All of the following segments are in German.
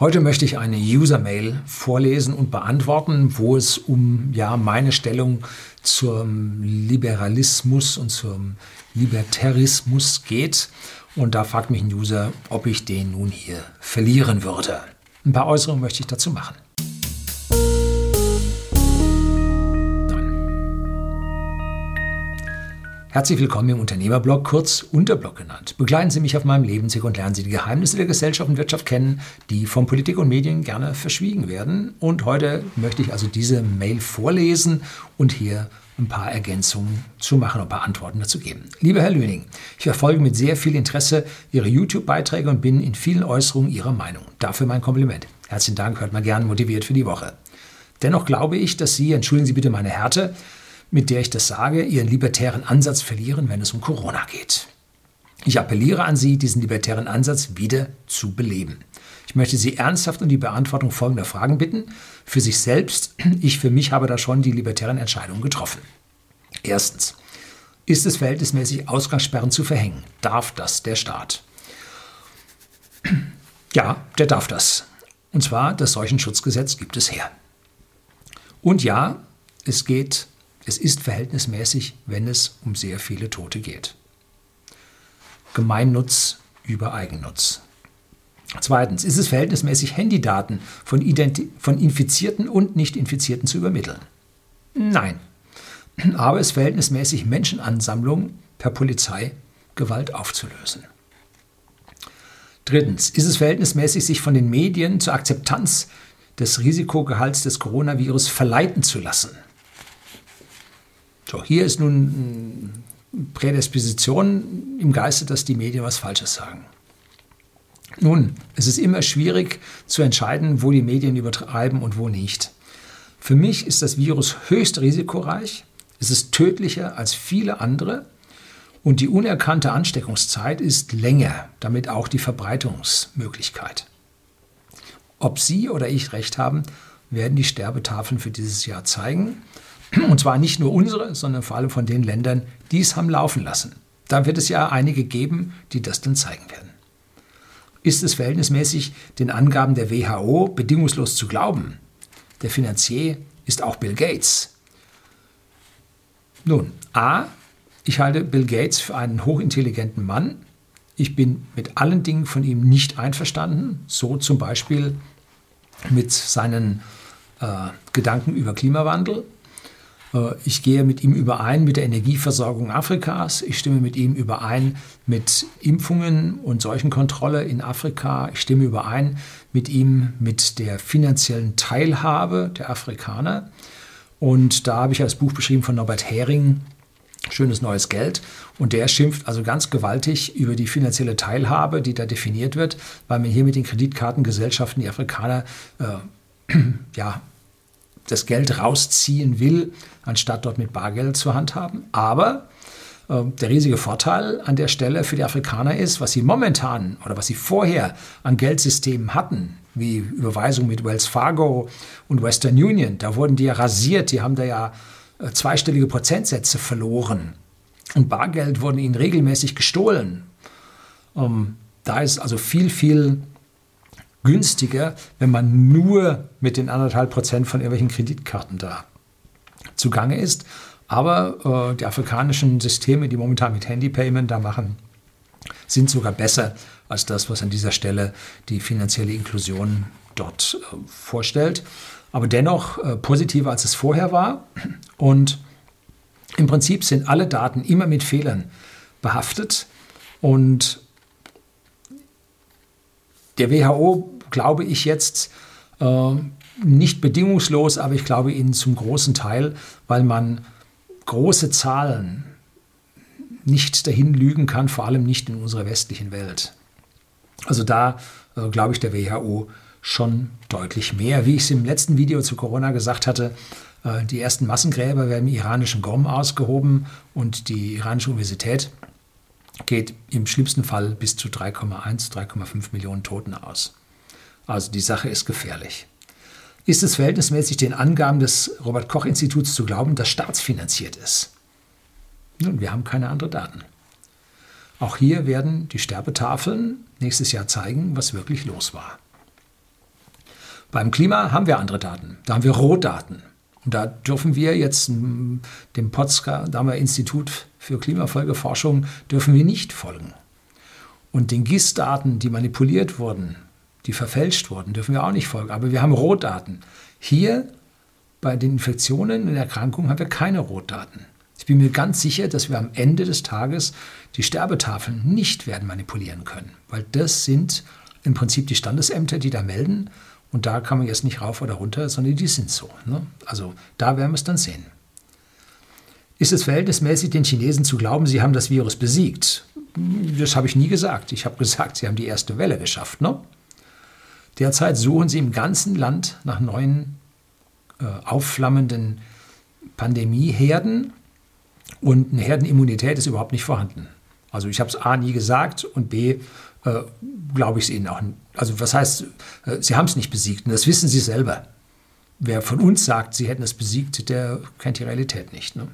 Heute möchte ich eine User-Mail vorlesen und beantworten, wo es um meine Stellung zum Liberalismus und zum Libertarismus geht. Und da fragt mich ein User, ob ich den nun hier verlieren würde. Ein paar Äußerungen möchte ich dazu machen. Herzlich willkommen im Unternehmerblog, kurz Unterblog genannt. Begleiten Sie mich auf meinem Lebensweg und lernen Sie die Geheimnisse der Gesellschaft und Wirtschaft kennen, die von Politik und Medien gerne verschwiegen werden. Und heute möchte ich also diese Mail vorlesen und hier ein paar Ergänzungen zu machen und ein paar Antworten dazu geben. Lieber Herr Löning, ich verfolge mit sehr viel Interesse Ihre YouTube-Beiträge und bin in vielen Äußerungen Ihrer Meinung. Dafür mein Kompliment. Herzlichen Dank, hört man gern, motiviert für die Woche. Dennoch glaube ich, dass Sie, entschuldigen Sie bitte meine Härte, mit der ich das sage, Ihren libertären Ansatz verlieren, wenn es um Corona geht. Ich appelliere an Sie, diesen libertären Ansatz wieder zu beleben. Ich möchte Sie ernsthaft um die Beantwortung folgender Fragen bitten. Für sich selbst, ich für mich habe da schon die libertären Entscheidungen getroffen. Erstens, ist es verhältnismäßig, Ausgangssperren zu verhängen? Darf das der Staat? Ja, der darf das. Und zwar, das Seuchenschutzgesetz gibt es her. Und ja, es ist verhältnismäßig, wenn es um sehr viele Tote geht. Gemeinnutz über Eigennutz. Zweitens, ist es verhältnismäßig, Handydaten von Infizierten und Nicht-Infizierten zu übermitteln? Nein. Aber es ist verhältnismäßig, Menschenansammlungen per Polizeigewalt aufzulösen. Drittens, ist es verhältnismäßig, sich von den Medien zur Akzeptanz des Risikogehalts des Coronavirus verleiten zu lassen? So, hier ist nun Prädisposition im Geiste, dass die Medien was Falsches sagen. Nun, es ist immer schwierig zu entscheiden, wo die Medien übertreiben und wo nicht. Für mich ist das Virus höchst risikoreich, es ist tödlicher als viele andere und die unerkannte Ansteckungszeit ist länger, damit auch die Verbreitungsmöglichkeit. Ob Sie oder ich recht haben, werden die Sterbetafeln für dieses Jahr zeigen. Und zwar nicht nur unsere, sondern vor allem von den Ländern, die es haben laufen lassen. Da wird es ja einige geben, die das dann zeigen werden. Ist es verhältnismäßig, den Angaben der WHO bedingungslos zu glauben? Der Finanzier ist auch Bill Gates. Nun, A, ich halte Bill Gates für einen hochintelligenten Mann. Ich bin mit allen Dingen von ihm nicht einverstanden. So zum Beispiel mit seinen Gedanken über Klimawandel. Ich gehe mit ihm überein mit der Energieversorgung Afrikas. Ich stimme mit ihm überein mit Impfungen und Seuchenkontrolle in Afrika. Ich stimme überein mit ihm mit der finanziellen Teilhabe der Afrikaner. Und da habe ich das Buch beschrieben von Norbert Hering, Schönes neues Geld. Und der schimpft also ganz gewaltig über die finanzielle Teilhabe, die da definiert wird, weil man hier mit den Kreditkartengesellschaften die Afrikaner das Geld rausziehen will, anstatt dort mit Bargeld zu handhaben. Aber der riesige Vorteil an der Stelle für die Afrikaner ist, was sie momentan oder was sie vorher an Geldsystemen hatten, wie Überweisung mit Wells Fargo und Western Union, da wurden die ja rasiert, die haben da ja zweistellige Prozentsätze verloren. Und Bargeld wurde ihnen regelmäßig gestohlen. Da ist also viel, viel günstiger, wenn man nur mit den 1,5% von irgendwelchen Kreditkarten da zugange ist. Aber die afrikanischen Systeme, die momentan mit Handypayment da machen, sind sogar besser als das, was an dieser Stelle die finanzielle Inklusion dort vorstellt. Aber dennoch positiver, als es vorher war. Und im Prinzip sind alle Daten immer mit Fehlern behaftet. Und der WHO glaube ich jetzt nicht bedingungslos, aber ich glaube Ihnen zum großen Teil, weil man große Zahlen nicht dahin lügen kann, vor allem nicht in unserer westlichen Welt. Also da glaube ich der WHO schon deutlich mehr. Wie ich es im letzten Video zu Corona gesagt hatte, die ersten Massengräber werden im iranischen Qom ausgehoben und die iranische Universität geht im schlimmsten Fall bis zu 3,1, 3,5 Millionen Toten aus. Also die Sache ist gefährlich. Ist es verhältnismäßig, den Angaben des Robert-Koch-Instituts zu glauben, dass staatsfinanziert ist? Nun, wir haben keine anderen Daten. Auch hier werden die Sterbetafeln nächstes Jahr zeigen, was wirklich los war. Beim Klima haben wir andere Daten. Da haben wir Rohdaten. Und da dürfen wir jetzt dem Potsdamer Institut für Klimafolgeforschung dürfen wir nicht folgen. Und den GIS-Daten, die manipuliert wurden, die verfälscht wurden, dürfen wir auch nicht folgen. Aber wir haben Rohdaten. Hier bei den Infektionen und Erkrankungen haben wir keine Rohdaten. Ich bin mir ganz sicher, dass wir am Ende des Tages die Sterbetafeln nicht werden manipulieren können. Weil das sind im Prinzip die Standesämter, die da melden. Und da kann man jetzt nicht rauf oder runter, sondern die sind so. Ne? Also da werden wir es dann sehen. Ist es verhältnismäßig, den Chinesen zu glauben, sie haben das Virus besiegt? Das habe ich nie gesagt. Ich habe gesagt, sie haben die erste Welle geschafft. Ne? Derzeit suchen sie im ganzen Land nach neuen aufflammenden Pandemieherden. Und eine Herdenimmunität ist überhaupt nicht vorhanden. Also ich habe es A nie gesagt und B glaube ich es ihnen auch nicht. Also was heißt, sie haben es nicht besiegt und das wissen sie selber. Wer von uns sagt, sie hätten es besiegt, der kennt die Realität nicht. Ne?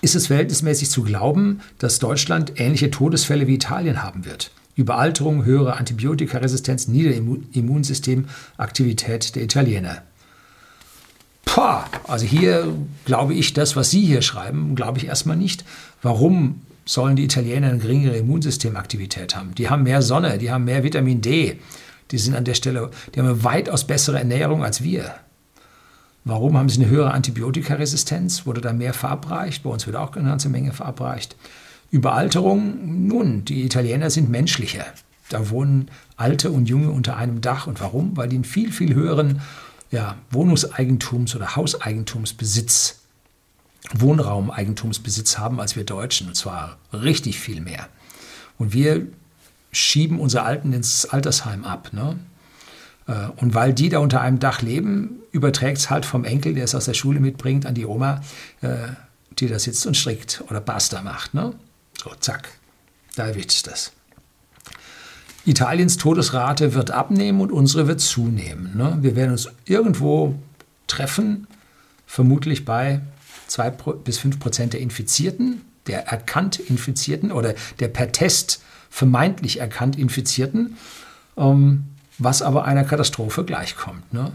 Ist es verhältnismäßig zu glauben, dass Deutschland ähnliche Todesfälle wie Italien haben wird? Überalterung, höhere Antibiotikaresistenz, niedrige Immunsystemaktivität der Italiener. Pah, also hier glaube ich, das, was Sie hier schreiben, glaube ich erstmal nicht. Warum sollen die Italiener eine geringere Immunsystemaktivität haben? Die haben mehr Sonne, die haben mehr Vitamin D. Die sind an der Stelle, die haben eine weitaus bessere Ernährung als wir. Warum haben sie eine höhere Antibiotikaresistenz? Wurde da mehr verabreicht? Bei uns wird auch eine ganze Menge verabreicht. Überalterung? Nun, die Italiener sind menschlicher. Da wohnen Alte und Junge unter einem Dach. Und warum? Weil die einen viel, viel höheren Wohnungseigentums- oder Hauseigentumsbesitz, Wohnraumeigentumsbesitz haben als wir Deutschen. Und zwar richtig viel mehr. Und wir schieben unsere Alten ins Altersheim ab. Ne? Und weil die da unter einem Dach leben, überträgt es halt vom Enkel, der es aus der Schule mitbringt, an die Oma, die da sitzt und strickt oder Pasta macht. Ne? So, zack, da erwischt das. Italiens Todesrate wird abnehmen und unsere wird zunehmen. Ne? Wir werden uns irgendwo treffen, vermutlich bei 2 bis 5% der Infizierten, der erkannt Infizierten oder der per Test vermeintlich erkannt Infizierten, was aber einer Katastrophe gleichkommt. Ne?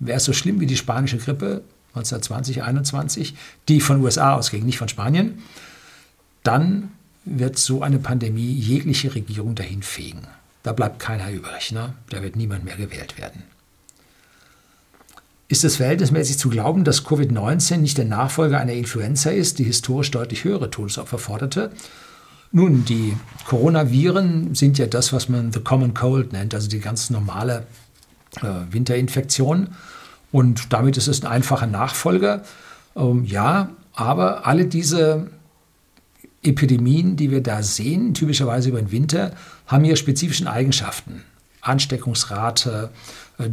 Wäre es so schlimm wie die spanische Grippe 1920, 21, die von USA ausging, nicht von Spanien, dann wird so eine Pandemie jegliche Regierung dahin fegen. Da bleibt keiner übrig, ne? Da wird niemand mehr gewählt werden. Ist es verhältnismäßig zu glauben, dass Covid-19 nicht der Nachfolger einer Influenza ist, die historisch deutlich höhere Todesopfer forderte? Nun, die Coronaviren sind ja das, was man the common cold nennt, also die ganz normale Winterinfektion. Und damit ist es ein einfacher Nachfolger. Ja, aber alle diese Epidemien, die wir da sehen, typischerweise über den Winter, haben ihre spezifischen Eigenschaften. Ansteckungsrate,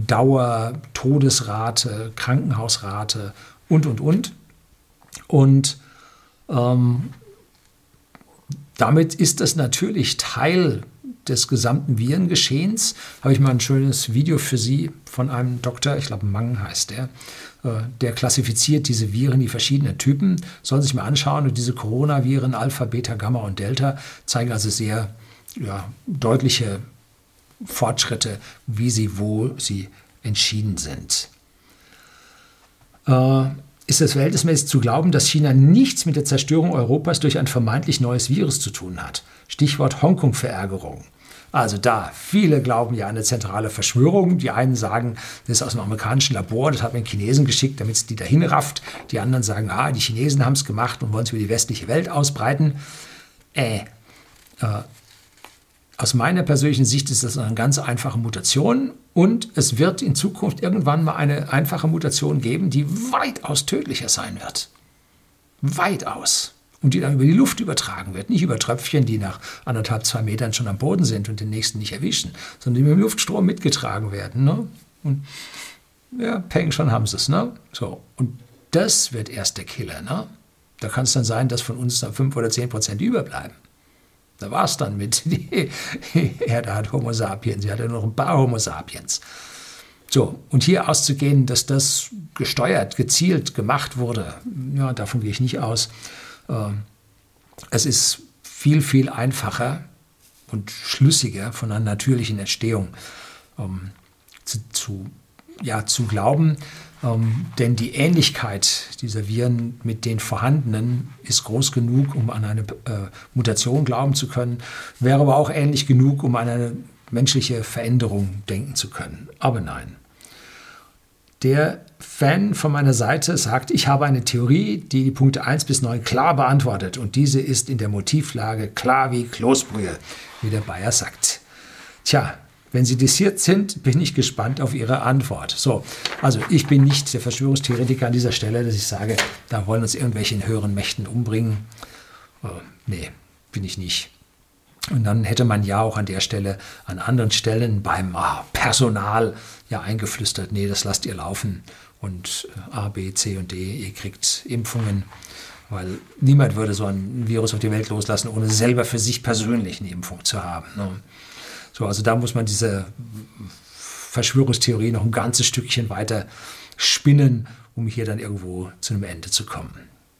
Dauer, Todesrate, Krankenhausrate und. Und damit ist das natürlich Teil des gesamten Virengeschehens. Habe ich mal ein schönes Video für Sie von einem Doktor, ich glaube Mang heißt der, der klassifiziert diese Viren, die verschiedenen Typen. Sollen Sie sich mal anschauen. Und diese Coronaviren, Alpha, Beta, Gamma und Delta, zeigen also sehr deutliche Fortschritte, wo sie entschieden sind. Ist es verhältnismäßig zu glauben, dass China nichts mit der Zerstörung Europas durch ein vermeintlich neues Virus zu tun hat? Stichwort Hongkong-Verärgerung. Also da, viele glauben ja an eine zentrale Verschwörung. Die einen sagen, das ist aus dem amerikanischen Labor, das hat man den Chinesen geschickt, damit es die dahin rafft. Die anderen sagen, die Chinesen haben es gemacht und wollen es über die westliche Welt ausbreiten. Aus meiner persönlichen Sicht ist das eine ganz einfache Mutation und es wird in Zukunft irgendwann mal eine einfache Mutation geben, die weitaus tödlicher sein wird. Weitaus. Und die dann über die Luft übertragen wird. Nicht über Tröpfchen, die nach 1,5, 2 Metern schon am Boden sind und den nächsten nicht erwischen, sondern die mit dem Luftstrom mitgetragen werden. Ne? Und ja, peng, schon haben sie es. Ne? So. Und das wird erst der Killer. Ne? Da kann es dann sein, dass von uns dann 5 oder 10% überbleiben. Da war es dann mit, die Erde hat Homo sapiens, sie hatte nur noch ein paar Homo sapiens. So, und hier auszugehen, dass das gesteuert, gezielt gemacht wurde, ja, davon gehe ich nicht aus. Es ist viel, viel einfacher und schlüssiger von einer natürlichen Entstehung zu glauben. Denn die Ähnlichkeit dieser Viren mit den vorhandenen ist groß genug, um an eine Mutation glauben zu können, wäre aber auch ähnlich genug, um an eine menschliche Veränderung denken zu können. Aber nein. Der Fan von meiner Seite sagt, ich habe eine Theorie, die die Punkte 1 bis 9 klar beantwortet. Und diese ist in der Motivlage klar wie Kloßbrühe, wie der Bayer sagt. Tja, wenn Sie dessiert sind, bin ich gespannt auf Ihre Antwort. So, also ich bin nicht der Verschwörungstheoretiker an dieser Stelle, dass ich sage, da wollen uns irgendwelche höheren Mächten umbringen. Nee, bin ich nicht. Und dann hätte man ja auch an der Stelle, an anderen Stellen beim Personal ja eingeflüstert, nee, das lasst ihr laufen. Und A, B, C und D, ihr kriegt Impfungen. Weil niemand würde so ein Virus auf die Welt loslassen, ohne selber für sich persönlich eine Impfung zu haben. Ne? So, also da muss man diese Verschwörungstheorie noch ein ganzes Stückchen weiter spinnen, um hier dann irgendwo zu einem Ende zu kommen.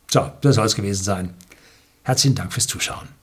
So, das soll es gewesen sein. Herzlichen Dank fürs Zuschauen.